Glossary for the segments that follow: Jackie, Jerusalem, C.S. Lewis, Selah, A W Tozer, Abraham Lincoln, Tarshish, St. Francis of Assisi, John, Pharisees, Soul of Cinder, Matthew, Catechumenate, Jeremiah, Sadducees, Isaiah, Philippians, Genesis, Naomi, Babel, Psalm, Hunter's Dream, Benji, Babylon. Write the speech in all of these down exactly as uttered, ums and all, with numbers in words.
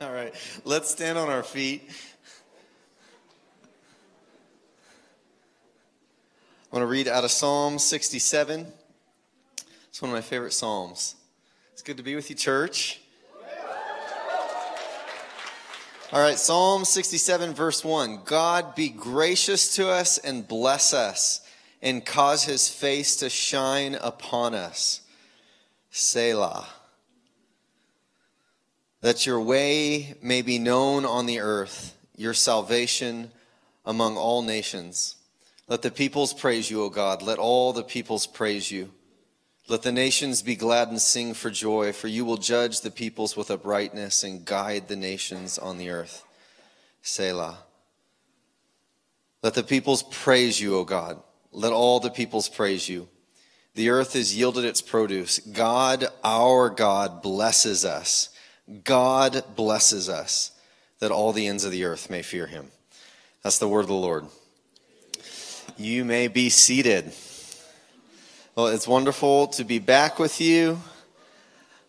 All right, let's stand on our feet. I want to read out of Psalm sixty-seven. It's one of my favorite Psalms. It's good to be with you, church. All right, Psalm sixty-seven, verse one. God be gracious to us and bless us and cause his face to shine upon us. Selah. That your way may be known on the earth, your salvation among all nations. Let the peoples praise you, O God. Let all the peoples praise you. Let the nations be glad and sing for joy, for you will judge the peoples with uprightness and guide the nations on the earth. Selah. Let the peoples praise you, O God. Let all the peoples praise you. The earth has yielded its produce. God, our God, blesses us. God blesses us, that all the ends of the earth may fear him. That's the word of the Lord. You may be seated. Well, it's wonderful to be back with you.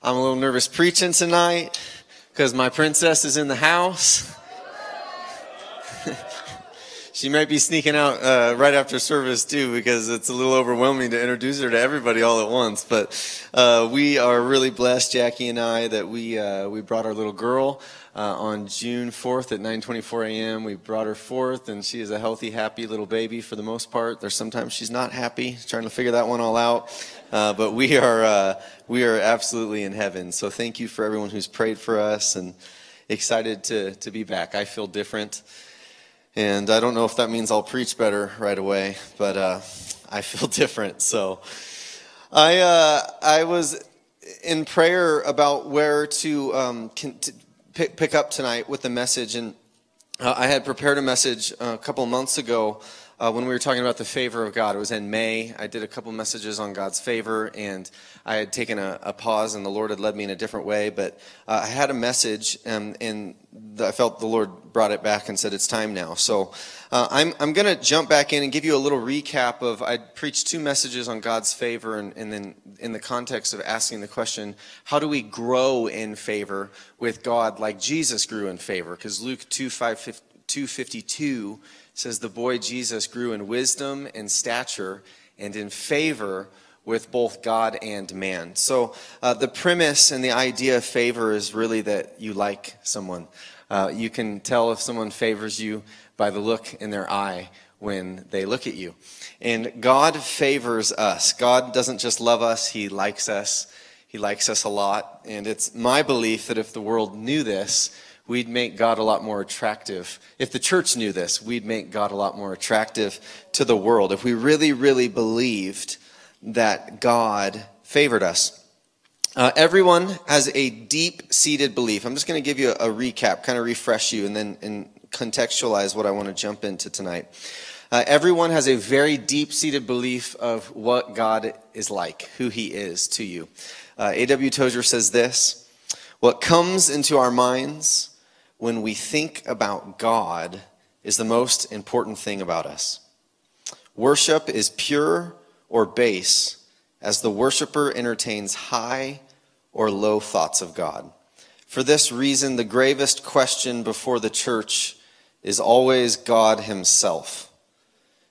I'm a little nervous preaching tonight because my princess is in the house. She might be sneaking out uh, right after service, too, because it's a little overwhelming to introduce her to everybody all at once. But uh, we are really blessed, Jackie and I, that we uh, we brought our little girl uh, on June fourth at nine twenty-four a m We brought her forth, and she is a healthy, happy little baby for the most part. There's sometimes she's not happy, trying to figure that one all out. Uh, but we are uh, we are absolutely in heaven. So thank you for everyone who's prayed for us, and excited to to be back. I feel different. And I don't know if that means I'll preach better right away, but uh, I feel different. So I uh, I was in prayer about where to, um, can, to pick, pick up tonight with the message. And uh, I had prepared a message a couple months ago uh, when we were talking about the favor of God. It was in May. I did a couple messages on God's favor, and I had taken a, a pause, and the Lord had led me in a different way. But uh, I had a message, and, and I felt the Lord brought it back and said it's time now. So uh, I'm I'm going to jump back in and give you a little recap of I preached two messages on God's favor, and, and then in the context of asking the question, how do we grow in favor with God like Jesus grew in favor? Because Luke two fifty-two says the boy Jesus grew in wisdom and stature and in favor with both God and man. So uh, the premise and the idea of favor is really that you like someone. Uh, you can tell if someone favors you by the look in their eye when they look at you. And God favors us. God doesn't just love us, he likes us. He likes us a lot. And it's my belief that if the world knew this, we'd make God a lot more attractive. If the church knew this, we'd make God a lot more attractive to the world. If we really, really believed that God favored us. Uh, everyone has a deep-seated belief. I'm just going to give you a, a recap, kind of refresh you, and then and contextualize what I want to jump into tonight. Uh, everyone has a very deep-seated belief of what God is like, who he is to you. Uh, A W Tozer says this, what comes into our minds when we think about God is the most important thing about us. Worship is pure or base as the worshiper entertains high or low thoughts of God. For this reason, the gravest question before the church is always God himself.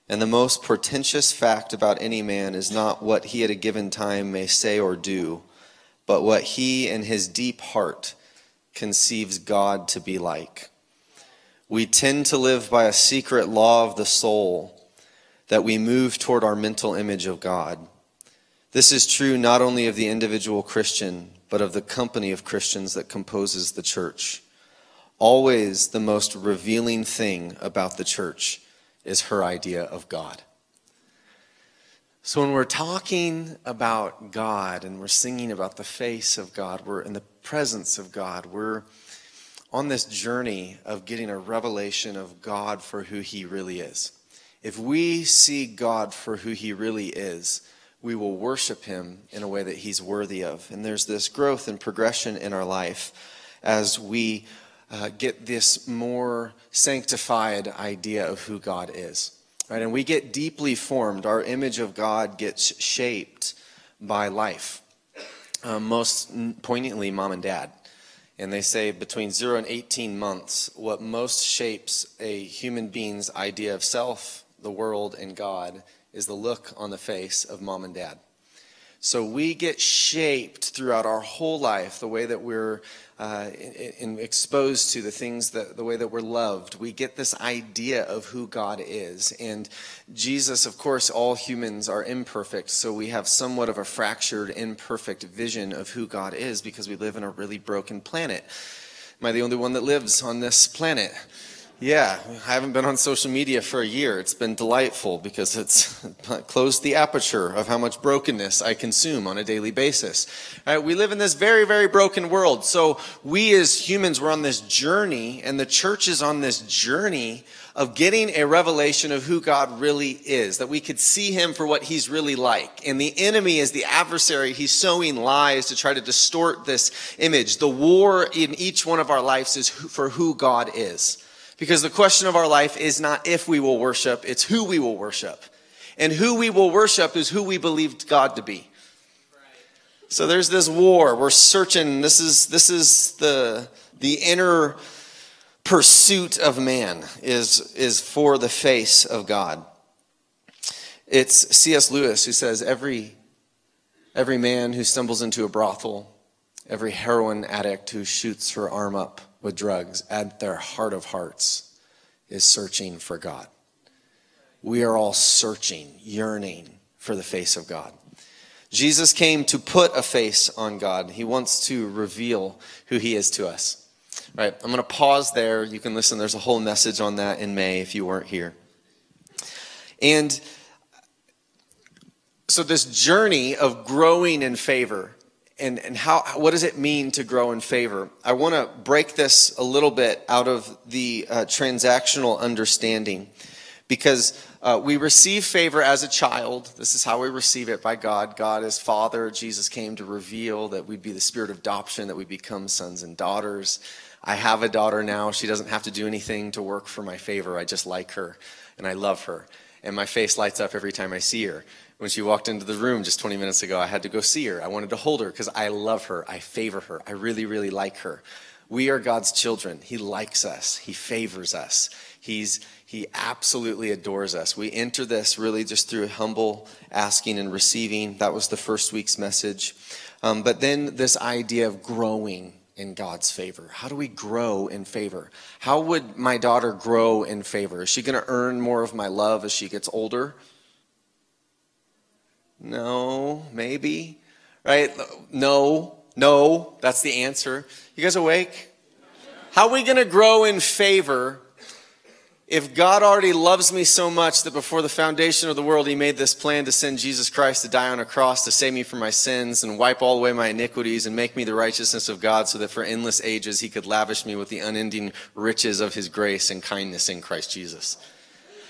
And the most portentous fact about any man is not what he at a given time may say or do, but what he in his deep heart conceives God to be like. We tend to live by a secret law of the soul that we move toward our mental image of God. This is true not only of the individual Christian, but of the company of Christians that composes the church. Always the most revealing thing about the church is her idea of God. So when we're talking about God and we're singing about the face of God, we're in the presence of God, we're on this journey of getting a revelation of God for who he really is. If we see God for who he really is, we will worship him in a way that he's worthy of. And there's this growth and progression in our life as we uh, get this more sanctified idea of who God is. Right? And we get deeply formed. Our image of God gets shaped by life. Um, most poignantly, mom and dad. And they say between zero and eighteen months, what most shapes a human being's idea of self, the world, and God is the look on the face of mom and dad. So we get shaped throughout our whole life, the way that we're uh, in, in exposed to the things, that, the way that we're loved. We get this idea of who God is. And Jesus, of course, all humans are imperfect, so we have somewhat of a fractured, imperfect vision of who God is because we live in a really broken planet. Am I the only one that lives on this planet? Yeah, I haven't been on social media for a year. It's been delightful because it's closed the aperture of how much brokenness I consume on a daily basis. All right, we live in this very, very broken world. So we as humans, we're on this journey, and the church is on this journey of getting a revelation of who God really is, that we could see him for what he's really like. And the enemy is the adversary. He's sowing lies to try to distort this image. The war in each one of our lives is for who God is. Because the question of our life is not if we will worship, it's who we will worship. And who we will worship is who we believed God to be. Right. So there's this war. We're searching. This is this is the the inner pursuit of man is is for the face of God. It's C S Lewis who says every every man who stumbles into a brothel, every heroin addict who shoots her arm up with drugs, at their heart of hearts, is searching for God. We are all searching, yearning for the face of God. Jesus came to put a face on God. He wants to reveal who he is to us. All right, I'm going to pause there. You can listen. There's a whole message on that in May if you weren't here. And so this journey of growing in favor, And and how what does it mean to grow in favor? I want to break this a little bit out of the uh, transactional understanding, because uh, we receive favor as a child. This is how we receive it, by God. God is Father. Jesus came to reveal that we'd be the spirit of adoption, that we become sons and daughters. I have a daughter now. She doesn't have to do anything to work for my favor. I just like her, and I love her. And my face lights up every time I see her. When she walked into the room just twenty minutes ago, I had to go see her. I wanted to hold her because I love her. I favor her. I really, really like her. We are God's children. He likes us. He favors us. He's, he absolutely adores us. We enter this really just through humble asking and receiving. That was the first week's message. Um, but then this idea of growing in God's favor. How do we grow in favor? How would my daughter grow in favor? Is she going to earn more of my love as she gets older? No, maybe, right? No, no, that's the answer. You guys awake? How are we going to grow in favor if God already loves me so much that before the foundation of the world, he made this plan to send Jesus Christ to die on a cross to save me from my sins and wipe all away my iniquities and make me the righteousness of God, so that for endless ages he could lavish me with the unending riches of his grace and kindness in Christ Jesus?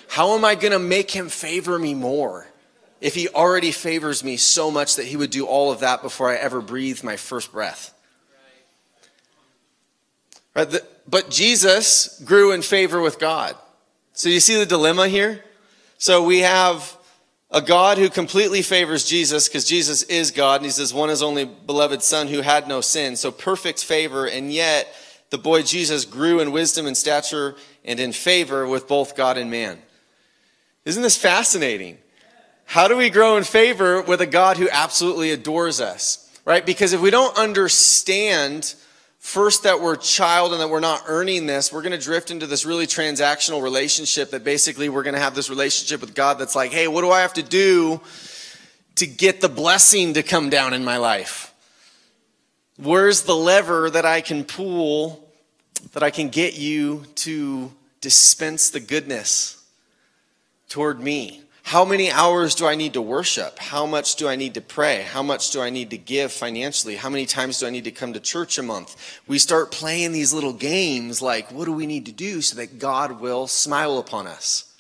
How am I going to make him favor me more if he already favors me so much that he would do all of that before I ever breathe my first breath? Right? But Jesus grew in favor with God. So you see the dilemma here? So we have a God who completely favors Jesus because Jesus is God, and he says, one is only beloved son who had no sin. So perfect favor, and yet the boy Jesus grew in wisdom and stature and in favor with both God and man. Isn't this fascinating? How do we grow in favor with a God who absolutely adores us? Right? Because if we don't understand first, that we're child and that we're not earning this, we're going to drift into this really transactional relationship that basically we're going to have this relationship with God that's like, hey, what do I have to do to get the blessing to come down in my life? Where's the lever that I can pull that I can get you to dispense the goodness toward me? How many hours do I need to worship? How much do I need to pray? How much do I need to give financially? How many times do I need to come to church a month? We start playing these little games like, what do we need to do so that God will smile upon us?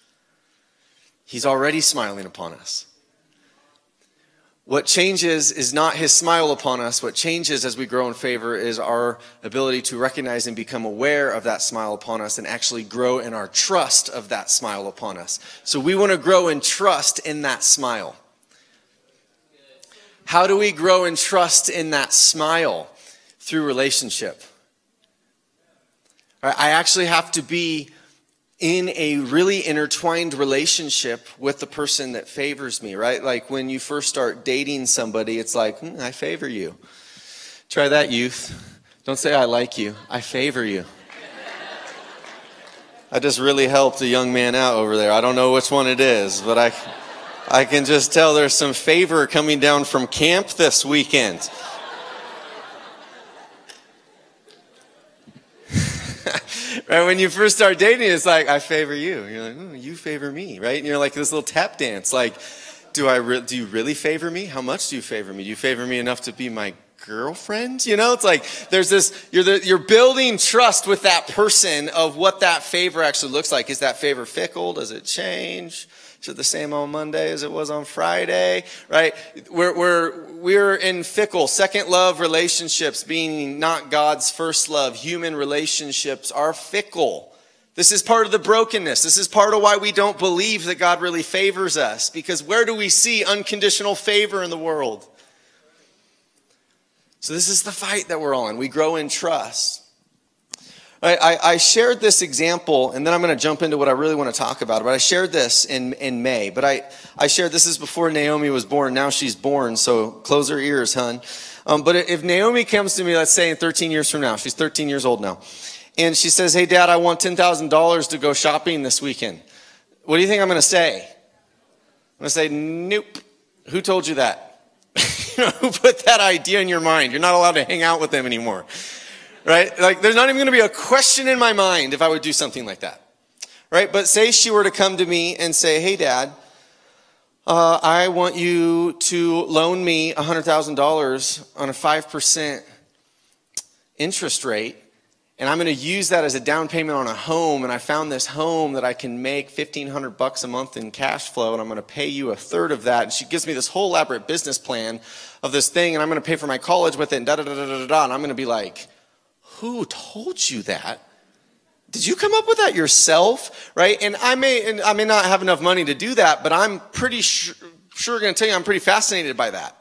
He's already smiling upon us. What changes is not his smile upon us. What changes as we grow in favor is our ability to recognize and become aware of that smile upon us and actually grow in our trust of that smile upon us. So we want to grow in trust in that smile. How do we grow in trust in that smile? Through relationship. I actually have to be in a really intertwined relationship with the person that favors me, right? Like when you first start dating somebody, it's like, hmm, I favor you. Try that, youth. Don't say I like you. I favor you. I just really helped a young man out over there. I don't know which one it is, but I, I can just tell there's some favor coming down from camp this weekend. Right, when you first start dating, it's like, I favor you. And you're like, oh, you favor me, right? And you're like this little tap dance. Like, do I re- do you really favor me? How much do you favor me? Do you favor me enough to be my girlfriend? You know, it's like there's this, you're the, you're building trust with that person of what that favor actually looks like. Is that favor fickle? Does it change? Is it the same on Monday as it was on Friday, right? We're, we're, we're in fickle second love relationships, being not God's first love. Human relationships are fickle. This is part of the brokenness. This is part of why we don't believe that God really favors us, because where do we see unconditional favor in the world? So this is the fight that we're all in. We grow in trust. I, I shared this example, and then I'm going to jump into what I really want to talk about. But I shared this in, in May. But I, I shared this is before Naomi was born. Now she's born, so close her ears, hun. Um, but if Naomi comes to me, let's say in thirteen years from now, she's thirteen years old now, and she says, hey, Dad, I want ten thousand dollars to go shopping this weekend. What do you think I'm going to say? I'm going to say, nope. Who told you that? You know, who put that idea in your mind? You're not allowed to hang out with them anymore. Right? Like, there's not even going to be a question in my mind if I would do something like that. Right? But say she were to come to me and say, hey, Dad, uh, I want you to loan me one hundred thousand dollars on a five percent interest rate, and I'm going to use that as a down payment on a home, and I found this home that I can make fifteen hundred bucks a month in cash flow, and I'm going to pay you a third of that. And she gives me this whole elaborate business plan of this thing, and I'm going to pay for my college with it, and da-da-da-da-da-da, and I'm going to be like, who told you that? Did you come up with that yourself? Right? And I may, and I may not have enough money to do that, but I'm pretty sure, sure going to tell you, I'm pretty fascinated by that.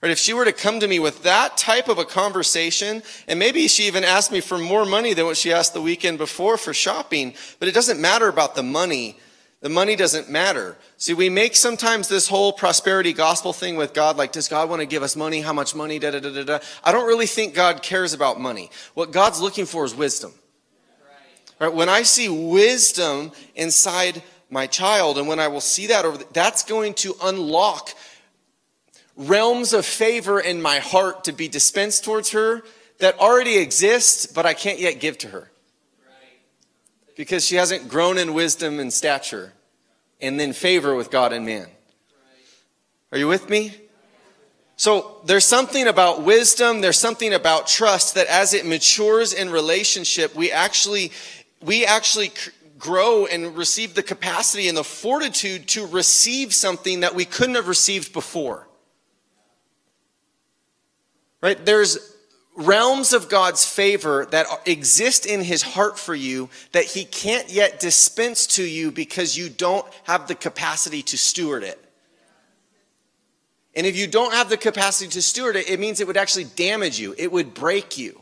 Right? If she were to come to me with that type of a conversation, and maybe she even asked me for more money than what she asked the weekend before for shopping, but it doesn't matter about the money. The money doesn't matter. See, we make sometimes this whole prosperity gospel thing with God, like, does God want to give us money? How much money? Da, da, da, da, da. I don't really think God cares about money. What God's looking for is wisdom. Right. Right? When I see wisdom inside my child, and when I will see that, over the, that's going to unlock realms of favor in my heart to be dispensed towards her that already exist, but I can't yet give to her. Because she hasn't grown in wisdom and stature and then favor with God and man. Are you with me? So there's something about wisdom, there's something about trust that as it matures in relationship, we actually we actually grow and receive the capacity and the fortitude to receive something that we couldn't have received before. Right? There's realms of God's favor that exist in his heart for you that he can't yet dispense to you because you don't have the capacity to steward it. And if you don't have the capacity to steward it, it means it would actually damage you. It would break you.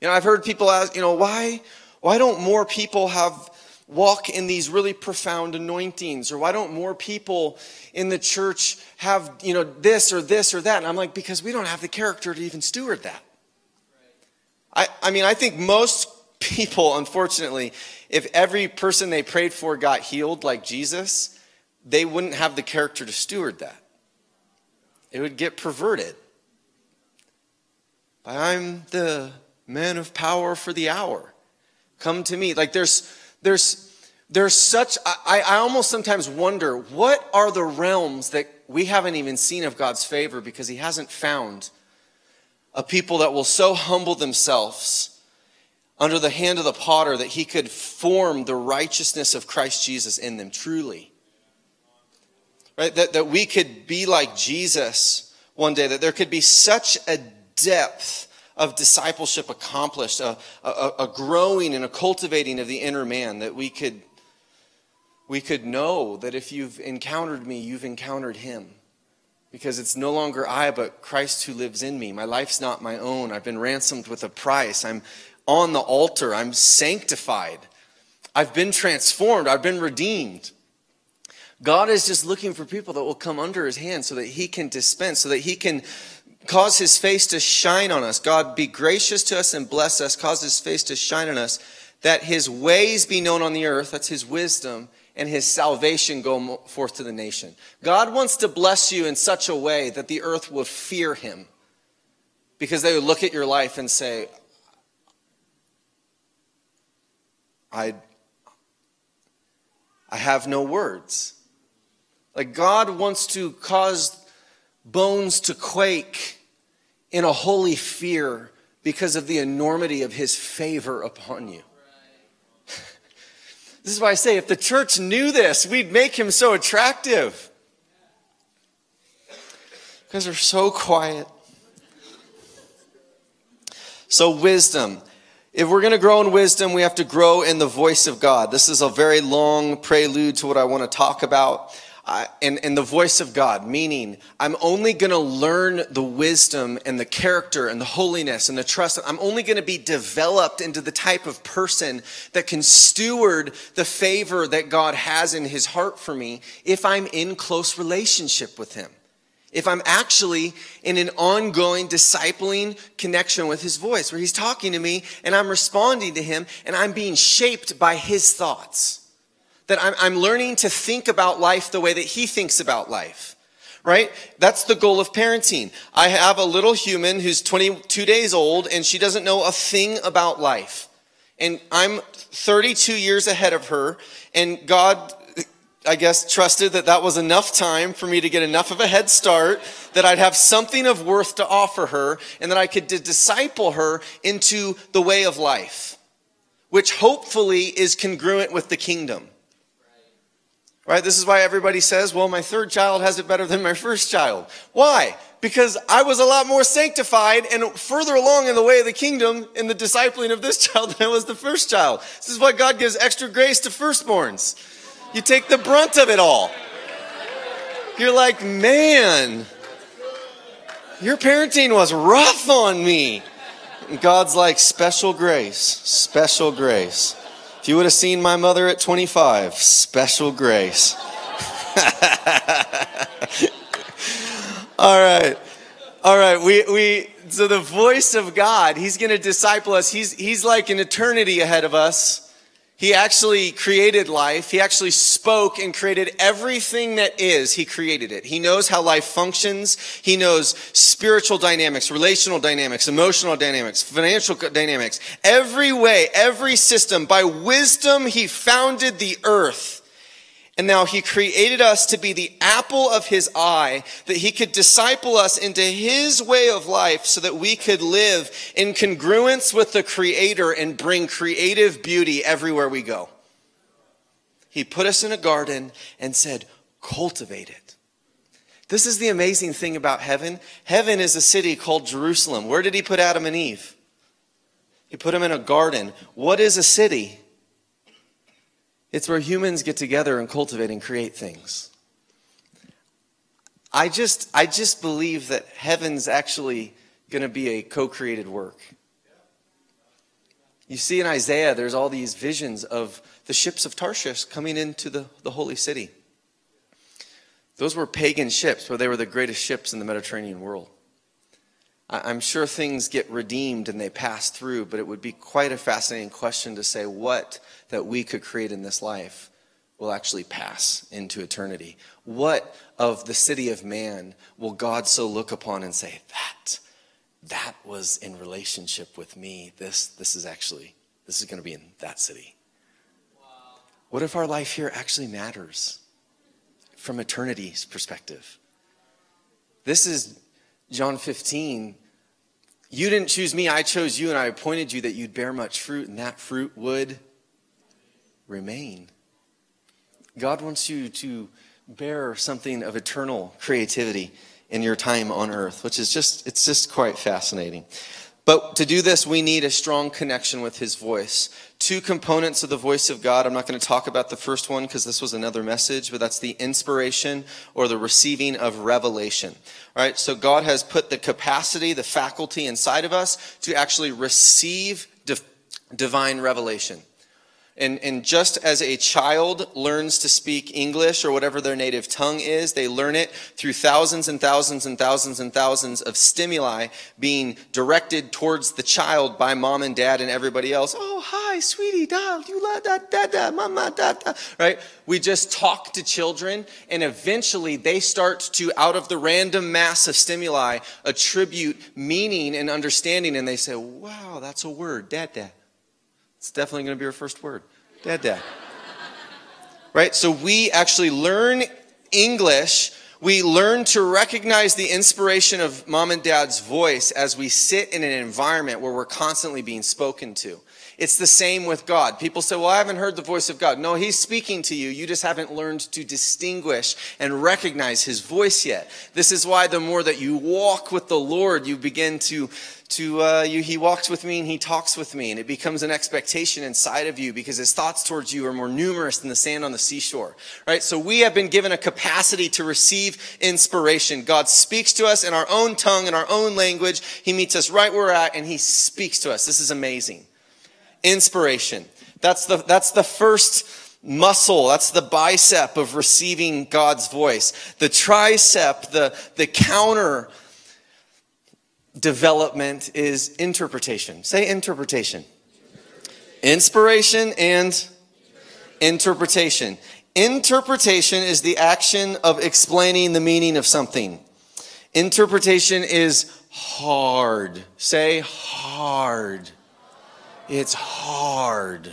You know, I've heard people ask, you know, why, why don't more people have walk in these really profound anointings, or why don't more people in the church have, you know, this or this or that? And I'm like, because we don't have the character to even steward that. Right. I, I mean, I think most people, unfortunately, if every person they prayed for got healed like Jesus, they wouldn't have the character to steward that. It would get perverted. But I'm the man of power for the hour. Come to me. Like there's There's, there's such, I, I almost sometimes wonder, what are the realms that we haven't even seen of God's favor because he hasn't found a people that will so humble themselves under the hand of the potter that he could form the righteousness of Christ Jesus in them truly, right? That, that we could be like Jesus one day, that there could be such a depth of discipleship accomplished, a, a, a growing and a cultivating of the inner man, that we could we could know that if you've encountered me, you've encountered him. Because it's no longer I, but Christ who lives in me. My life's not my own. I've been ransomed with a price. I'm on the altar. I'm sanctified. I've been transformed. I've been redeemed. God is just looking for people that will come under his hand so that he can dispense, so that he can cause his face to shine on us. God, be gracious to us and bless us. Cause his face to shine on us, that his ways be known on the earth. That's his wisdom, and his salvation go forth to the nation. God wants to bless you in such a way that the earth will fear him, because they would look at your life and say, I, I have no words. Like, God wants to cause bones to quake in a holy fear because of the enormity of his favor upon you. This is why I say, if the church knew this, we'd make him so attractive. Because we're so quiet. So wisdom. If we're going to grow in wisdom, we have to grow in the voice of God. This is a very long prelude to what I want to talk about. Uh, and, and the voice of God, meaning I'm only going to learn the wisdom and the character and the holiness and the trust. I'm only going to be developed into the type of person that can steward the favor that God has in his heart for me if I'm in close relationship with him, if I'm actually in an ongoing discipling connection with his voice, where he's talking to me and I'm responding to him and I'm being shaped by his thoughts. That I'm, I'm learning to think about life the way that he thinks about life, right? That's the goal of parenting. I have a little human who's twenty-two days old, and she doesn't know a thing about life. And I'm thirty-two years ahead of her, and God, I guess, trusted that that was enough time for me to get enough of a head start that I'd have something of worth to offer her, and that I could disciple her into the way of life, which hopefully is congruent with the kingdom. Right? This is why everybody says, well, my third child has it better than my first child. Why? Because I was a lot more sanctified and further along in the way of the kingdom in the discipling of this child than I was the first child. This is why God gives extra grace to firstborns. You take the brunt of it all. You're like, man, your parenting was rough on me. And God's like, special grace, special grace. If you would have seen my mother at twenty-five, special grace. All right. All right. We, we, so the voice of God, he's going to disciple us. He's, he's like an eternity ahead of us. He actually created life. He actually spoke and created everything that is. He created it. He knows how life functions. He knows spiritual dynamics, relational dynamics, emotional dynamics, financial dynamics. Every way, every system. By wisdom, he founded the earth. And now he created us to be the apple of his eye, that he could disciple us into his way of life so that we could live in congruence with the creator and bring creative beauty everywhere we go. He put us in a garden and said, cultivate it. This is the amazing thing about heaven. Heaven is a city called Jerusalem. Where did he put Adam and Eve? He put them in a garden. What is a city? It's where humans get together and cultivate and create things. I just, I just believe that heaven's actually going to be a co-created work. You see in Isaiah, there's all these visions of the ships of Tarshish coming into the, the holy city. Those were pagan ships, but they were the greatest ships in the Mediterranean world. I'm sure things get redeemed and they pass through, but it would be quite a fascinating question to say what that we could create in this life will actually pass into eternity. What of the city of man will God so look upon and say, that, that was in relationship with me. This, this is actually, this is going to be in that city. Wow. What if our life here actually matters from eternity's perspective? This is John fifteen. You didn't choose me, I chose you, and I appointed you that you'd bear much fruit, and that fruit would remain. God wants you to bear something of eternal creativity in your time on earth, which is just, it's just quite fascinating. But to do this, we need a strong connection with his voice. Two components of the voice of God. I'm not going to talk about the first one because this was another message, but that's the inspiration or the receiving of revelation. All right. So God has put the capacity, the faculty inside of us to actually receive divine revelation. And, and just as a child learns to speak English or whatever their native tongue is, they learn it through thousands and thousands and thousands and thousands of stimuli being directed towards the child by mom and dad and everybody else. Oh, hi, sweetie, da, you la, da, da, da, mama, da, da, right? We just talk to children, and eventually they start to, out of the random mass of stimuli, attribute meaning and understanding, and they say, wow, that's a word, da, da. It's definitely going to be your first word. Dad, dad. Right? So we actually learn English. We learn to recognize the inspiration of mom and dad's voice as we sit in an environment where we're constantly being spoken to. It's the same with God. People say, well, I haven't heard the voice of God. No, he's speaking to you. You just haven't learned to distinguish and recognize his voice yet. This is why the more that you walk with the Lord, you begin to, to uh, you, he walks with me and he talks with me. And it becomes an expectation inside of you because his thoughts towards you are more numerous than the sand on the seashore. Right? So we have been given a capacity to receive inspiration. God speaks to us in our own tongue, in our own language. He meets us right where we're at and he speaks to us. This is amazing. Inspiration. That's the, that's the first muscle. That's the bicep of receiving God's voice. The tricep, the, the counter development is interpretation. Say interpretation. Inspiration and interpretation. Interpretation is the action of explaining the meaning of something. Interpretation is hard. Say hard. It's hard.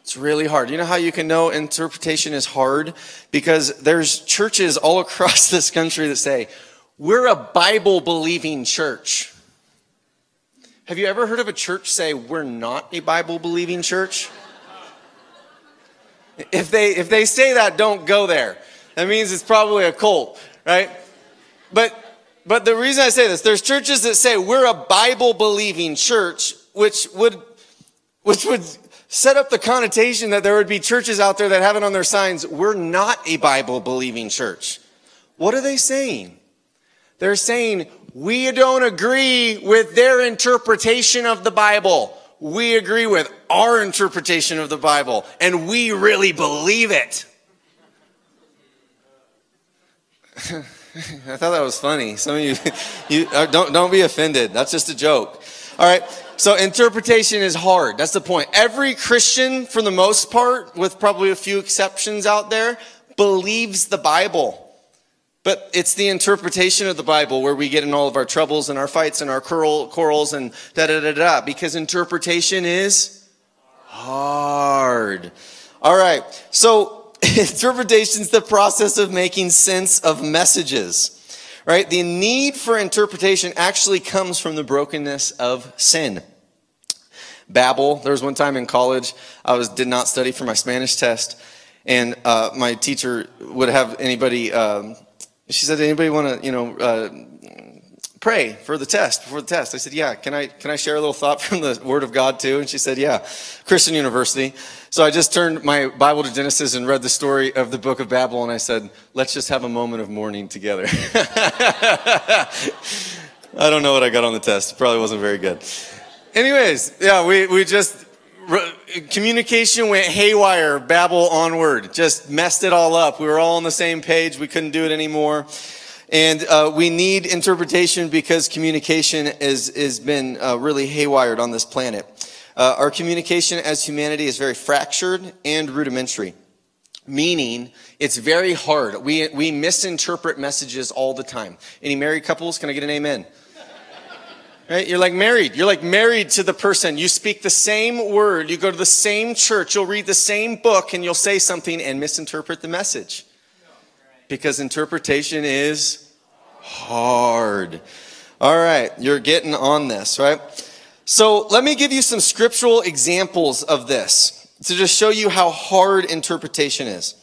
It's really hard. You know how you can know interpretation is hard? Because there's churches all across this country that say, we're a Bible-believing church. Have you ever heard of a church say, we're not a Bible-believing church? If they, if they say that, don't go there. That means it's probably a cult, right? But, but the reason I say this, there's churches that say, we're a Bible-believing church, which would... which would set up the connotation that there would be churches out there that have it on their signs, we're not a Bible-believing church. What are they saying? They're saying, we don't agree with their interpretation of the Bible. We agree with our interpretation of the Bible, and we really believe it. I thought that was funny. Some of you, you uh, don't, don't be offended. That's just a joke. All right. So interpretation is hard. That's the point. Every Christian, for the most part, with probably a few exceptions out there, believes the Bible. But it's the interpretation of the Bible where we get in all of our troubles and our fights and our quarrels and da-da-da-da, because interpretation is hard. All right. So interpretation is the process of making sense of messages. Right? The need for interpretation actually comes from the brokenness of sin. Babel. There was one time in college, I was did not study for my Spanish test, and uh, my teacher would have anybody, um, she said, anybody want to, you know, uh, pray for the test, before the test? I said, yeah, can I can I share a little thought from the Word of God too? And she said, yeah, Christian University. So I just turned my Bible to Genesis and read the story of the book of Babel, and I said, let's just have a moment of mourning together. I don't know what I got on the test. Probably wasn't very good. Anyways, yeah, we, we just, re- communication went haywire, Babel onward. Just messed it all up. We were all on the same page. We couldn't do it anymore. And uh, we need interpretation because communication is has been uh, really haywired on this planet. Uh, our communication as humanity is very fractured and rudimentary, meaning it's very hard. We we misinterpret messages all the time. Any married couples? Can I get an amen? Right? You're like married. You're like married to the person. You speak the same word. You go to the same church. You'll read the same book, and you'll say something and misinterpret the message. Because interpretation is hard. All right, you're getting on this, right? So let me give you some scriptural examples of this to just show you how hard interpretation is.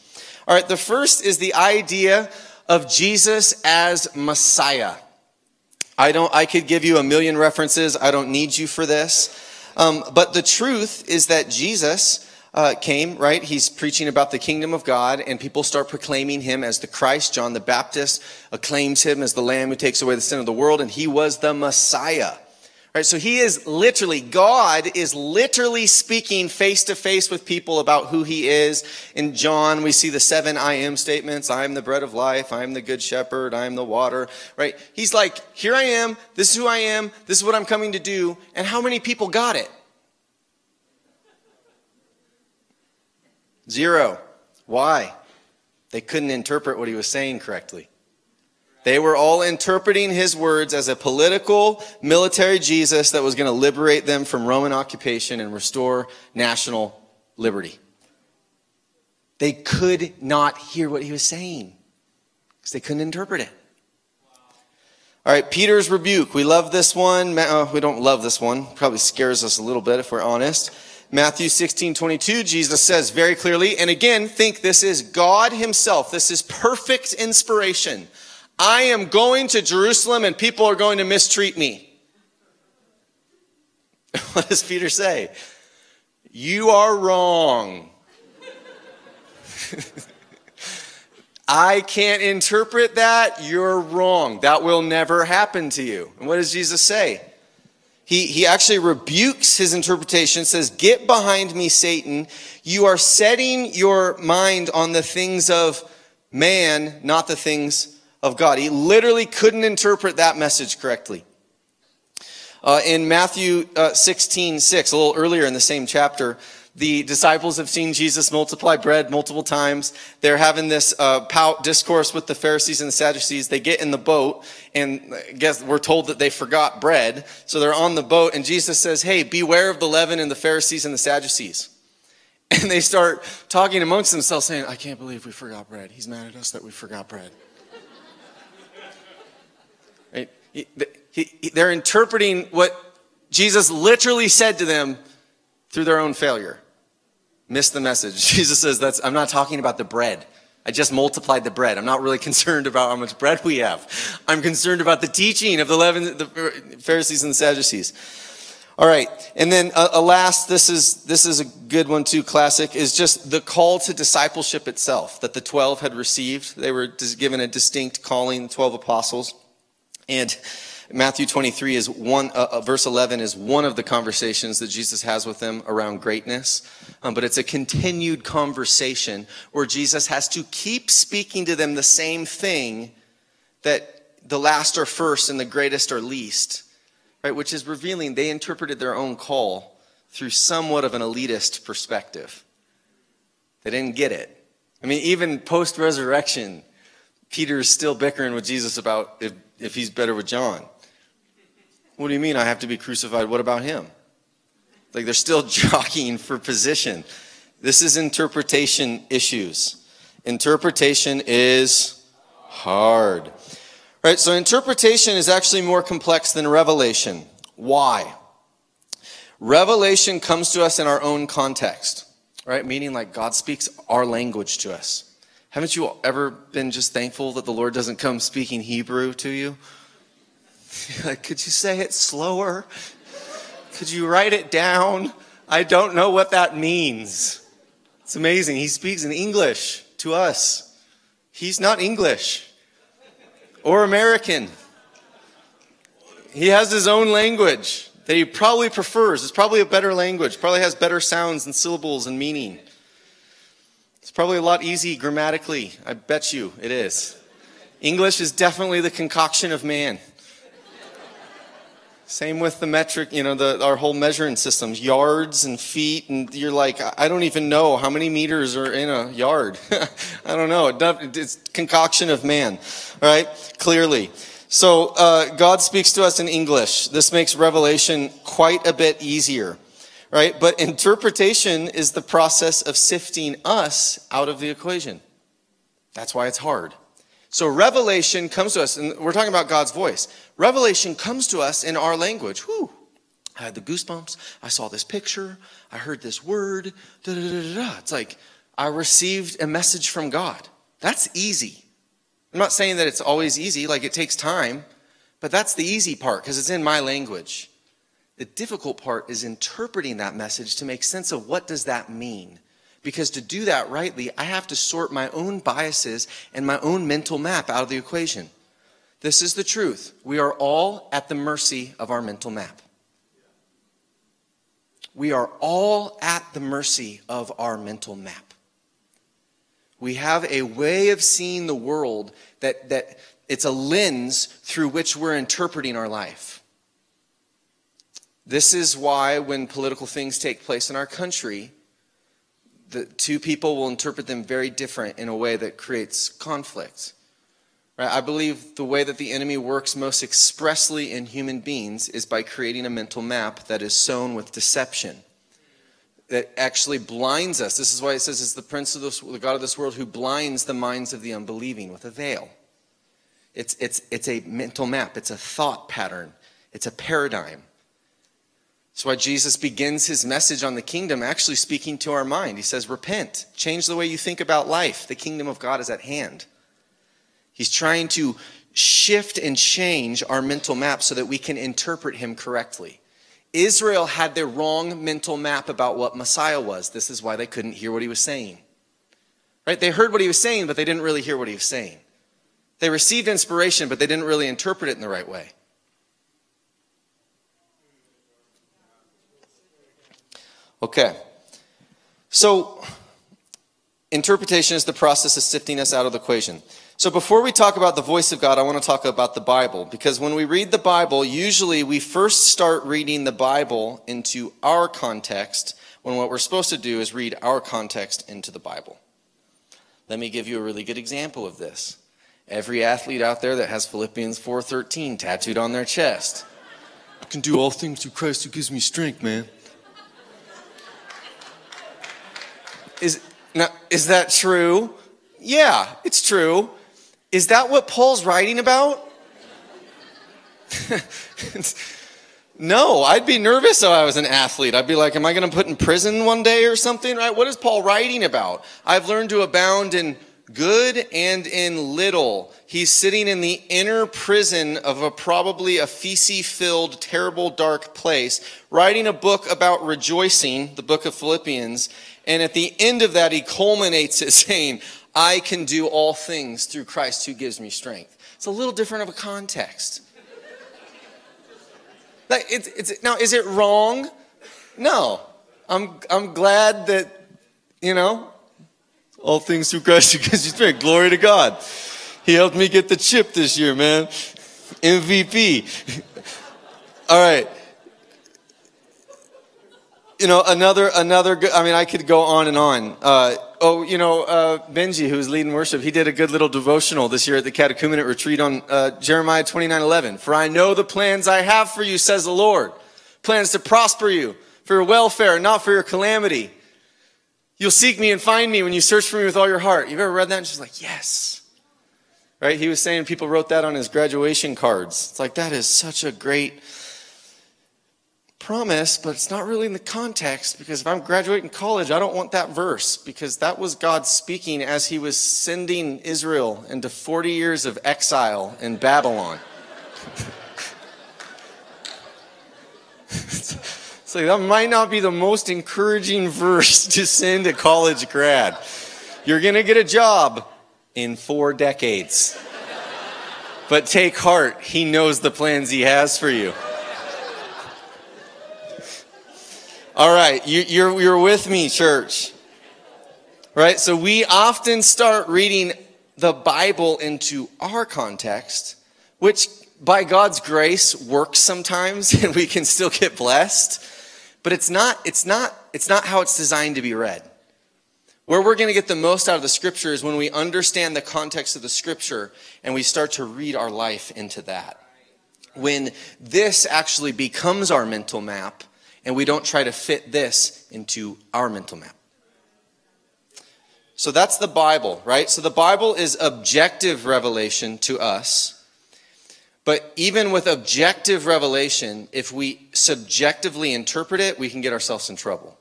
All right, the first is the idea of Jesus as Messiah. I don't. I could give you a million references. I don't need you for this. Um, but the truth is that Jesus... Uh, came, right? He's preaching about the kingdom of God, and people start proclaiming him as the Christ. John the Baptist acclaims him as the Lamb who takes away the sin of the world, and he was the Messiah, Right, so he is literally, God is literally speaking face to face with people about who he is. In John, we see the seven I am statements. I am the bread of life. I am the good shepherd. I am the water, right? He's like, here I am. This is who I am. This is what I'm coming to do. And how many people got it? Zero. Why? They couldn't interpret what he was saying correctly. They were all interpreting his words as a political, military Jesus that was going to liberate them from Roman occupation and restore national liberty. They could not hear what he was saying because they couldn't interpret it. All right, Peter's rebuke. We love this one. Uh, we don't love this one. Probably scares us a little bit if we're honest. Matthew sixteen twenty-two, Jesus says very clearly, and again, think this is God himself. This is perfect inspiration. I am going to Jerusalem and people are going to mistreat me. What does Peter say? You are wrong. I can't interpret that. You're wrong. That will never happen to you. And what does Jesus say? He, he actually rebukes his interpretation, says, get behind me, Satan. You are setting your mind on the things of man, not the things of of God. He literally couldn't interpret that message correctly. Uh, in Matthew uh, sixteen six, a little earlier in the same chapter, the disciples have seen Jesus multiply bread multiple times. They're having this uh, pout discourse with the Pharisees and the Sadducees. They get in the boat, and I guess we're told that they forgot bread. So they're on the boat, and Jesus says, hey, beware of the leaven and the Pharisees and the Sadducees. And they start talking amongst themselves, saying, I can't believe we forgot bread. He's mad at us that we forgot bread. Right? He, he, they're interpreting what Jesus literally said to them through their own failure. Missed the message. Jesus says, "That's I'm not talking about the bread. I just multiplied the bread. I'm not really concerned about how much bread we have. I'm concerned about the teaching of the, leaven, the Pharisees and the Sadducees." All right, and then uh, alas, this is this is a good one too, classic, is just the call to discipleship itself that the twelve had received. They were given a distinct calling, twelve apostles. And Matthew twenty-three is one, uh, verse eleven is one of the conversations that Jesus has with them around greatness. Um, but it's a continued conversation where Jesus has to keep speaking to them the same thing that the last are first and the greatest are least, right? Which is revealing they interpreted their own call through somewhat of an elitist perspective. They didn't get it. I mean, even post-resurrection, Peter is still bickering with Jesus about if If he's better with John. What do you mean I have to be crucified? What about him? Like they're still jockeying for position. This is interpretation issues. Interpretation is hard. Right, so interpretation is actually more complex than revelation. Why? Revelation comes to us in our own context, right? Meaning like God speaks our language to us. Haven't you ever been just thankful that the Lord doesn't come speaking Hebrew to you? Like, could you say it slower? Could you write it down? I don't know what that means. It's amazing. He speaks in English to us. He's not English or American. He has his own language that he probably prefers. It's probably a better language, probably has better sounds and syllables and meaning. It's probably a lot easier grammatically. I bet you it is. English is definitely the concoction of man. Same with the metric, you know, the, our whole measuring systems, yards and feet. And you're like, I don't even know how many meters are in a yard. I don't know. It's concoction of man, all right? Clearly. So uh, God speaks to us in English. This makes revelation quite a bit easier. Right, but interpretation is the process of sifting us out of the equation. That's why it's hard. So revelation comes to us, and we're talking about God's voice. Revelation comes to us in our language. Whew, I had the goosebumps. I saw this picture. I heard this word. Da, da, da, da. It's like I received a message from God. That's easy. I'm not saying that it's always easy. Like it takes time, but that's the easy part because it's in my language. The difficult part is interpreting that message to make sense of what does that mean? Because to do that rightly, I have to sort my own biases and my own mental map out of the equation. This is the truth. We are all at the mercy of our mental map. we are all at the mercy of our mental map. We have a way of seeing the world that, that it's a lens through which we're interpreting our life. This is why when political things take place in our country, the two people will interpret them very different in a way that creates conflict. Right? I believe the way that the enemy works most expressly in human beings is by creating a mental map that is sown with deception, that actually blinds us. This is why it says it's the prince of this, the god of this world, who blinds the minds of the unbelieving with a veil. It's, it's, it's a mental map. It's a thought pattern. It's a paradigm. That's why Jesus begins his message on the kingdom actually speaking to our mind. He says, repent, change the way you think about life. The kingdom of God is at hand. He's trying to shift and change our mental map so that we can interpret him correctly. Israel had their wrong mental map about what Messiah was. This is why they couldn't hear what he was saying. Right? They heard what he was saying, but they didn't really hear what he was saying. They received inspiration, but they didn't really interpret it in the right way. Okay, so interpretation is the process of sifting us out of the equation. So before we talk about the voice of God, I want to talk about the Bible, because when we read the Bible, usually we first start reading the Bible into our context, when what we're supposed to do is read our context into the Bible. Let me give you a really good example of this. Every athlete out there that has Philippians four thirteen tattooed on their chest. I can do all things through Christ who gives me strength, man. Is, now, is that true? Yeah, it's true. Is that what Paul's writing about? No, I'd be nervous if I was an athlete. I'd be like, am I going to put in prison one day or something? Right? What is Paul writing about? I've learned to abound in good and in little. He's sitting in the inner prison of a probably a feces-filled, terrible, dark place, writing a book about rejoicing, the book of Philippians. And at the end of that, he culminates it saying, I can do all things through Christ who gives me strength. It's a little different of a context. Like it's, it's, now, is it wrong? No. I'm, I'm glad that, you know, all things through Christ who gives me strength. Glory to God. He helped me get the chip this year, man. M V P. All right. You know, another, another, good, I mean, I could go on and on. Uh, oh, you know, uh, Benji, who's leading worship, he did a good little devotional this year at the Catechumenate retreat on uh, Jeremiah twenty-nine eleven. For I know the plans I have for you, says the Lord. Plans to prosper you, for your welfare, not for your calamity. You'll seek me and find me when you search for me with all your heart. You've ever read that? And she's like, yes. Right? He was saying people wrote that on his graduation cards. It's like, that is such a great promise, but it's not really in the context, because if I'm graduating college, I don't want that verse, because that was God speaking as he was sending Israel into forty years of exile in Babylon. So that might not be the most encouraging verse to send a college grad. You're going to get a job in four decades. But take heart, he knows the plans he has for you. All right, you, you're, you're with me, church. Right, so we often start reading the Bible into our context, which by God's grace works sometimes, and we can still get blessed. But it's not, it's not, it's not how it's designed to be read. Where we're going to get the most out of the Scripture is when we understand the context of the Scripture and we start to read our life into that. When this actually becomes our mental map, and we don't try to fit this into our mental map. So that's the Bible, right? So the Bible is objective revelation to us. But even with objective revelation, if we subjectively interpret it, we can get ourselves in trouble.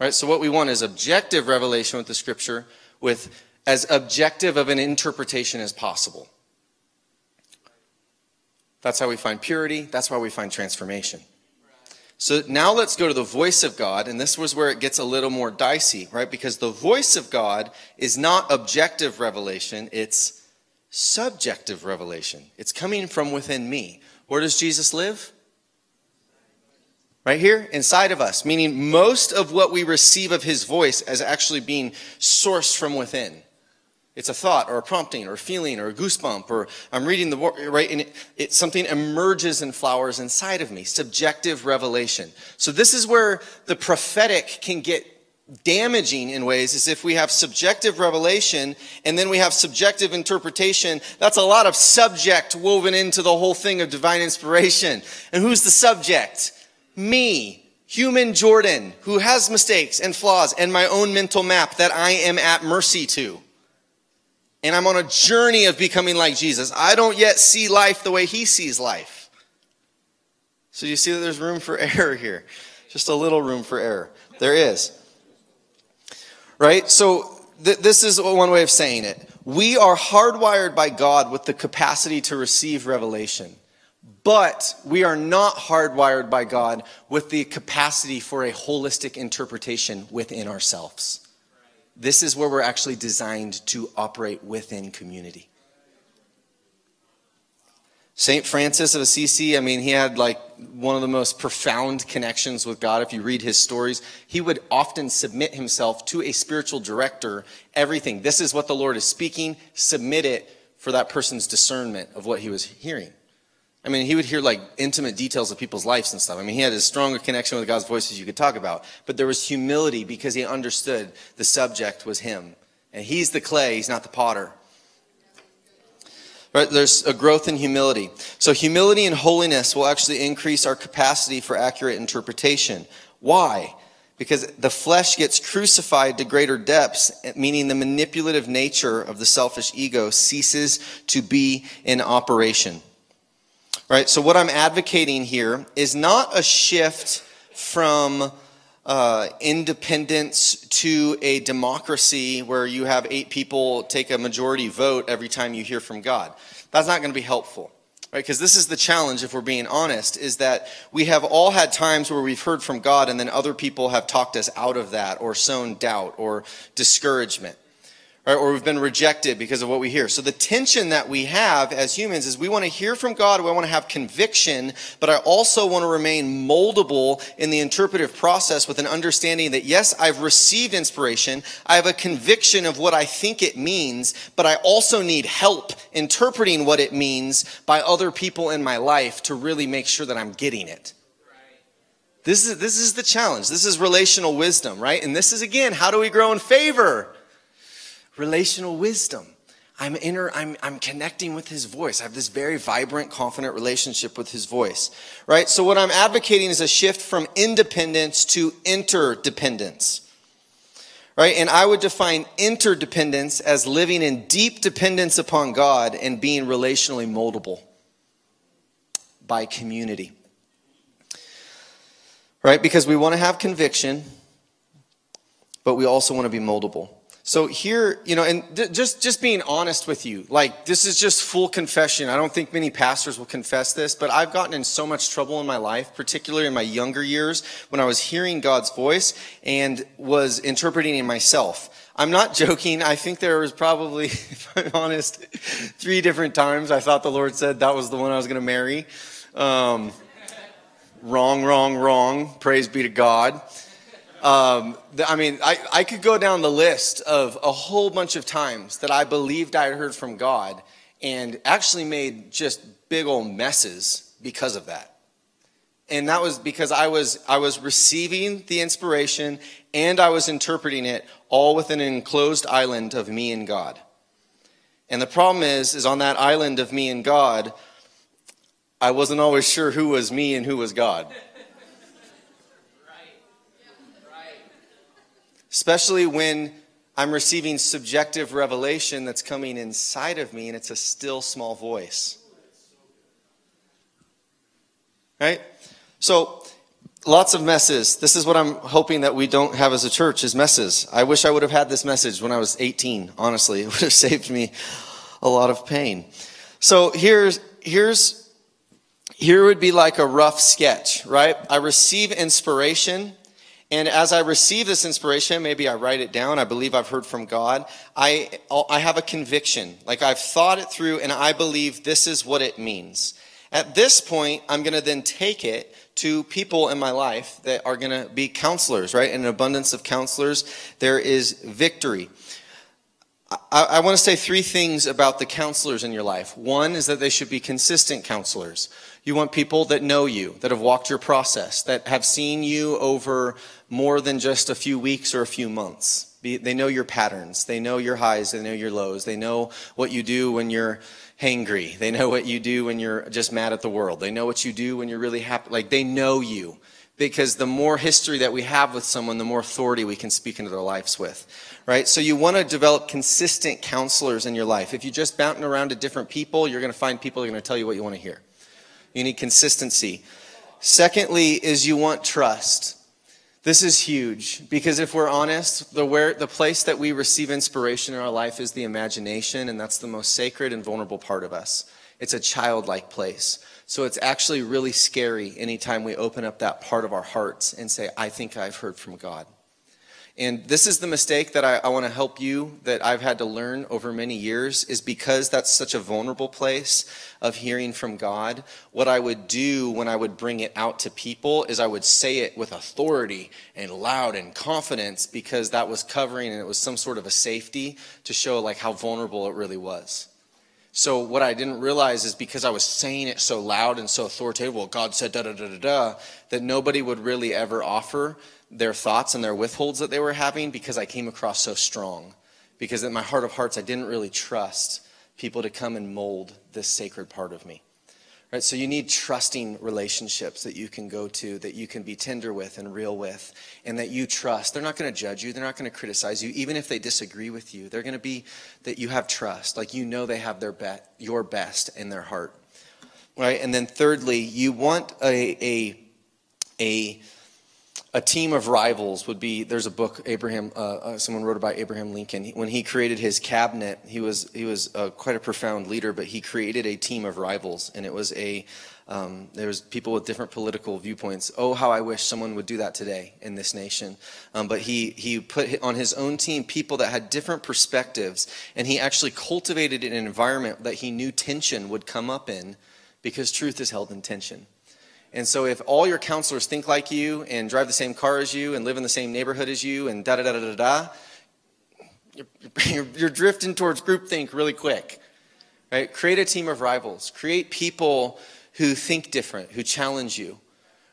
Right? So what we want is objective revelation with the Scripture, with as objective of an interpretation as possible. That's how we find purity. That's why we find transformation. So now let's go to the voice of God, and this was where it gets a little more dicey, right? Because the voice of God is not objective revelation, it's subjective revelation. It's coming from within me. Where does Jesus live? right here inside of us, meaning most of what we receive of his voice as actually being sourced from within. It's a thought or a prompting or a feeling or a goosebump or I'm reading the word, right? And it, it, something emerges and flowers inside of me, subjective revelation. So this is where the prophetic can get damaging in ways, is if we have subjective revelation and then we have subjective interpretation. That's a lot of subject woven into the whole thing of divine inspiration. And who's the subject? Me, human Jordan, who has mistakes and flaws and my own mental map that I am at mercy to. And I'm on a journey of becoming like Jesus. I don't yet see life the way he sees life. So you see that there's room for error here. Just a little room for error. There is. Right? So th- this is one way of saying it. We are hardwired by God with the capacity to receive revelation. But we are not hardwired by God with the capacity for a holistic interpretation within ourselves. This is where we're actually designed to operate within community. Saint Francis of Assisi, I mean, he had like one of the most profound connections with God. If you read his stories, he would often submit himself to a spiritual director, everything. This is what the Lord is speaking. Submit it for that person's discernment of what he was hearing. I mean, he would hear like intimate details of people's lives and stuff. I mean, he had as strong a connection with God's voice as you could talk about. But there was humility because he understood the subject was him. And he's the clay, he's not the potter. Right? There's a growth in humility. So humility and holiness will actually increase our capacity for accurate interpretation. Why? Because the flesh gets crucified to greater depths, meaning the manipulative nature of the selfish ego ceases to be in operation. Right, so what I'm advocating here is not a shift from uh, independence to a democracy where you have eight people take a majority vote every time you hear from God. That's not going to be helpful, right? Because this is the challenge, if we're being honest, is that we have all had times where we've heard from God and then other people have talked us out of that or sown doubt or discouragement. Right, or we've been rejected because of what we hear. So the tension that we have as humans is we want to hear from God, we want to have conviction, but I also want to remain moldable in the interpretive process with an understanding that, yes, I've received inspiration, I have a conviction of what I think it means, but I also need help interpreting what it means by other people in my life to really make sure that I'm getting it. This is, this is the challenge. This is relational wisdom, right? And this is, again, how do we grow in favor? Relational wisdom. I'm inner, I'm, I'm connecting with his voice. I have this very vibrant, confident relationship with his voice, right? So what I'm advocating is a shift from independence to interdependence, right? And I would define interdependence as living in deep dependence upon God and being relationally moldable by community, right? Because we want to have conviction, but we also want to be moldable. So here, you know, and th- just, just being honest with you, like this is just full confession. I don't think many pastors will confess this, but I've gotten in so much trouble in my life, particularly in my younger years when I was hearing God's voice and was interpreting it myself. I'm not joking. I think there was probably, if I'm honest, three different times I thought the Lord said that was the one I was going to marry. Um, wrong, wrong, wrong. Praise be to God. Um, I mean, I, I could go down the list of a whole bunch of times that I believed I heard from God and actually made just big old messes because of that. And that was because I was, I was receiving the inspiration and I was interpreting it all within an enclosed island of me and God. And the problem is, is on that island of me and God, I wasn't always sure who was me and who was God. Especially when I'm receiving subjective revelation that's coming inside of me and it's a still small voice. Right? So lots of messes. This is what I'm hoping that we don't have as a church, is messes. I wish I would have had this message when I was eighteen, honestly. It would have saved me a lot of pain. So here's here's here would be like a rough sketch, right? I receive inspiration. And as I receive this inspiration, maybe I write it down. I believe I've heard from God. I I have a conviction. Like I've thought it through and I believe this is what it means. At this point, I'm going to then take it to people in my life that are going to be counselors, right? In an abundance of counselors, there is victory. I, I want to say three things about the counselors in your life. One is that they should be consistent counselors. You want people that know you, that have walked your process, that have seen you over more than just a few weeks or a few months. Be, they know your patterns. They know your highs. They know your lows. They know what you do when you're hangry. They know what you do when you're just mad at the world. They know what you do when you're really happy. Like, they know you. Because the more history that we have with someone, the more authority we can speak into their lives with, right? So you want to develop consistent counselors in your life. If you're just bouncing around to different people, you're going to find people who are going to tell you what you want to hear. You need consistency. Secondly is you want trust. This is huge, because if we're honest, the, where, the place that we receive inspiration in our life is the imagination, and that's the most sacred and vulnerable part of us. It's a childlike place. So it's actually really scary anytime we open up that part of our hearts and say, I think I've heard from God. And this is the mistake that I, I want to help you, that I've had to learn over many years, is because that's such a vulnerable place of hearing from God. What I would do when I would bring it out to people is I would say it with authority and loud and confidence, because that was covering and it was some sort of a safety to show like how vulnerable it really was. So what I didn't realize is because I was saying it so loud and so authoritative, well, God said da da da da da, that nobody would really ever offer their thoughts and their withholds that they were having, because I came across so strong. Because in my heart of hearts, I didn't really trust people to come and mold this sacred part of me. Right? So you need trusting relationships that you can go to, that you can be tender with and real with, and that you trust. They're not going to judge you. They're not going to criticize you. Even if they disagree with you, they're going to be that you have trust. Like, you know, they have their bet, your best in their heart. Right? And then thirdly, you want a, a, a, A team of rivals would be, there's a book, Abraham, uh, someone wrote about Abraham Lincoln. When he created his cabinet, he was he was uh, quite a profound leader, but he created a team of rivals, and it was a, um, there was people with different political viewpoints. Oh, how I wish someone would do that today in this nation. Um, but he, he put on his own team people that had different perspectives, and he actually cultivated an environment that he knew tension would come up in, because truth is held in tension. And so if all your counselors think like you and drive the same car as you and live in the same neighborhood as you and da-da-da-da-da-da, you're, you're, you're drifting towards groupthink really quick, right? Create a team of rivals. Create people who think different, who challenge you,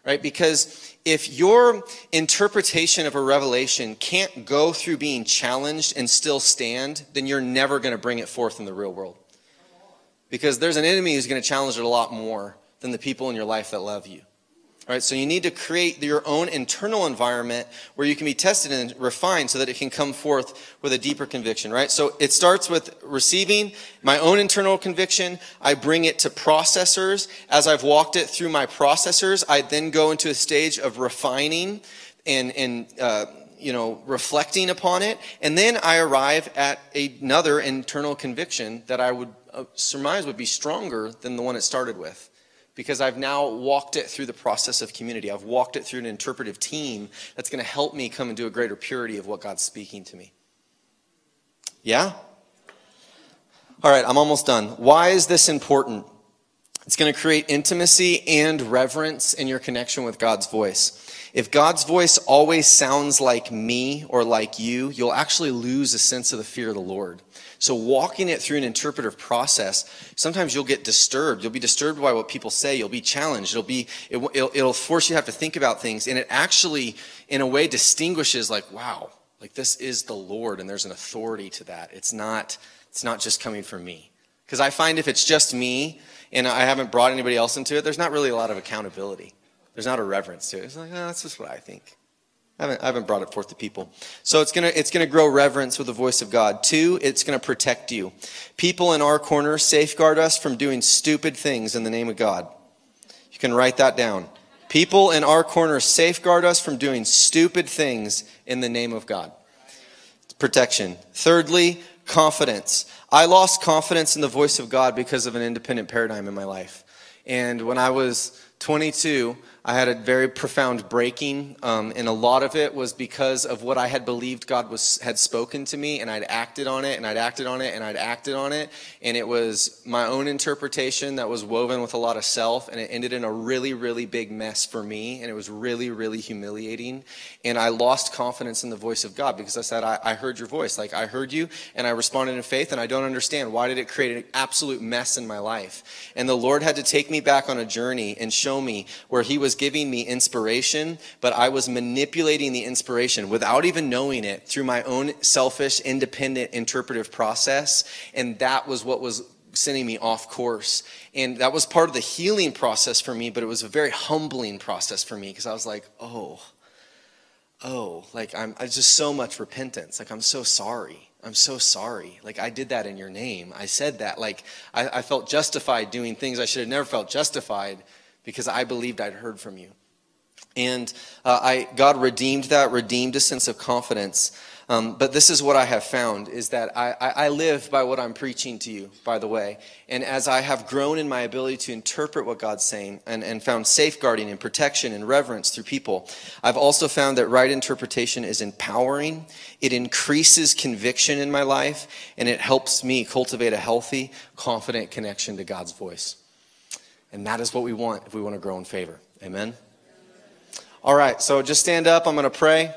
right? Because if your interpretation of a revelation can't go through being challenged and still stand, then you're never going to bring it forth in the real world. Because there's an enemy who's going to challenge it a lot more than the people in your life that love you. All right, so you need to create your own internal environment where you can be tested and refined so that it can come forth with a deeper conviction, right? So it starts with receiving my own internal conviction. I bring it to processors. As I've walked it through my processors, I then go into a stage of refining and, and uh, you know, reflecting upon it. And then I arrive at another internal conviction that I would uh, surmise would be stronger than the one it started with, because I've now walked it through the process of community. I've walked it through an interpretive team that's going to help me come into a greater purity of what God's speaking to me. Yeah? All right, I'm almost done. Why is this important? It's going to create intimacy and reverence in your connection with God's voice. If God's voice always sounds like me or like you, you'll actually lose a sense of the fear of the Lord. So walking it through an interpretive process, sometimes you'll get disturbed. You'll be disturbed by what people say. You'll be challenged. It'll be, it, it'll, it'll force you to have to think about things. And it actually, in a way, distinguishes like, wow, like this is the Lord, and there's an authority to that. It's not, it's not just coming from me. Because I find if it's just me and I haven't brought anybody else into it, there's not really a lot of accountability. There's not a reverence to it. It's like, no, that's just what I think. I haven't, I haven't brought it forth to people. So it's gonna it's gonna grow reverence with the voice of God. Two, it's gonna protect you. People in our corner safeguard us from doing stupid things in the name of God. You can write that down. People in our corner safeguard us from doing stupid things in the name of God. It's protection. Thirdly, confidence. I lost confidence in the voice of God because of an independent paradigm in my life. And when I was twenty-two, I had a very profound breaking, um, and a lot of it was because of what I had believed God was had spoken to me, and I'd acted on it, and I'd acted on it, and I'd acted on it, and it was my own interpretation that was woven with a lot of self, and it ended in a really, really big mess for me, and it was really, really humiliating, and I lost confidence in the voice of God, because I said, I, I heard your voice, like I heard you, and I responded in faith, and I don't understand, why did it create an absolute mess in my life? And the Lord had to take me back on a journey and show me where He was giving me inspiration, but I was manipulating the inspiration without even knowing it through my own selfish, independent, interpretive process. And that was what was sending me off course. And that was part of the healing process for me, but it was a very humbling process for me, because I was like, oh, oh, like I'm, I just so much repentance. Like, I'm so sorry. I'm so sorry. Like, I did that in your name. I said that. Like, I, I felt justified doing things I should have never felt justified, because I believed I'd heard from you. And uh, I, God redeemed that, redeemed a sense of confidence. Um, but this is what I have found, is that I, I live by what I'm preaching to you, by the way. And as I have grown in my ability to interpret what God's saying and, and found safeguarding and protection and reverence through people, I've also found that right interpretation is empowering. It increases conviction in my life, and it helps me cultivate a healthy, confident connection to God's voice. And that is what we want if we want to grow in favor. Amen? All right, so just stand up. I'm going to pray.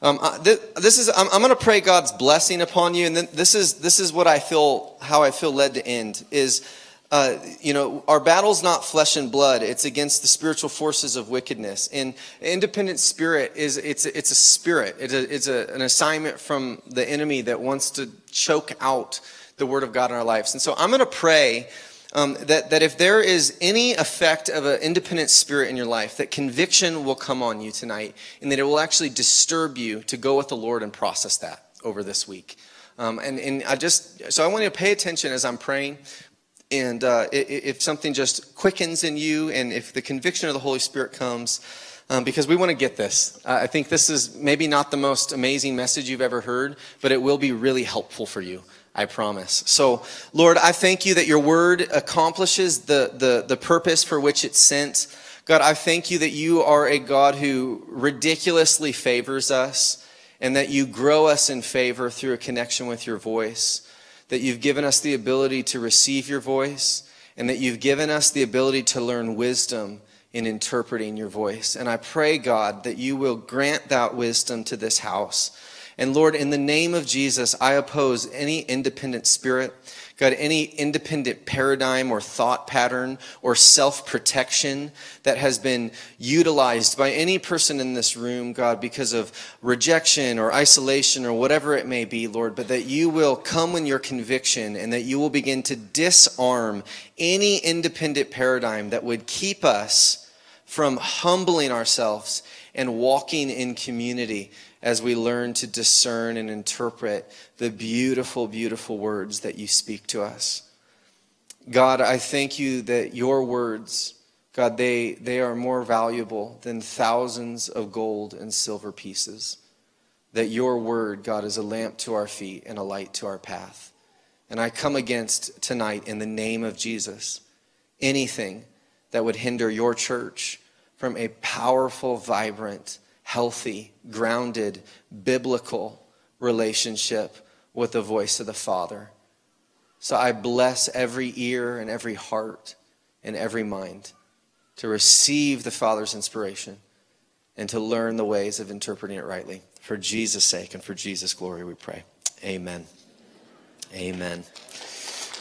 Um, this, this is I'm, I'm going to pray God's blessing upon you. And then this is this is what I feel, how I feel led to end is, uh, you know, our battle's not flesh and blood. It's against the spiritual forces of wickedness. And independent spirit is it's it's a spirit. It's a, it's a, an assignment from the enemy that wants to choke out the word of God in our lives. And so I'm going to pray. Um, that, that if there is any effect of an independent spirit in your life, that conviction will come on you tonight, and that it will actually disturb you to go with the Lord and process that over this week. Um, and, and I just, so I want you to pay attention as I'm praying, and uh, if something just quickens in you, and if the conviction of the Holy Spirit comes, Um, because we want to get this. Uh, I think this is maybe not the most amazing message you've ever heard, but it will be really helpful for you, I promise. So, Lord, I thank you that your word accomplishes the, the, the purpose for which it's sent. God, I thank you that you are a God who ridiculously favors us, and that you grow us in favor through a connection with your voice, that you've given us the ability to receive your voice, and that you've given us the ability to learn wisdom in interpreting your voice. And I pray, God, that you will grant that wisdom to this house. And Lord, in the name of Jesus, I oppose any independent spirit, God, any independent paradigm or thought pattern or self-protection that has been utilized by any person in this room, God, because of rejection or isolation or whatever it may be, Lord, but that you will come in your conviction, and that you will begin to disarm any independent paradigm that would keep us from humbling ourselves and walking in community as we learn to discern and interpret the beautiful, beautiful words that you speak to us. God, I thank you that your words, God, they, they are more valuable than thousands of gold and silver pieces. That your word, God, is a lamp to our feet and a light to our path. And I come against tonight in the name of Jesus anything that would hinder your church from a powerful, vibrant, healthy, grounded, biblical relationship with the voice of the Father. So I bless every ear and every heart and every mind to receive the Father's inspiration and to learn the ways of interpreting it rightly. For Jesus' sake and for Jesus' glory we pray. Amen. Amen.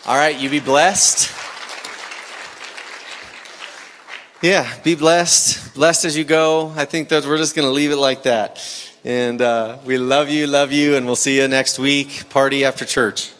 All right, you be blessed. Yeah, be blessed, blessed as you go. I think that we're just going to leave it like that. And uh, we love you, love you, and we'll see you next week. Party after church.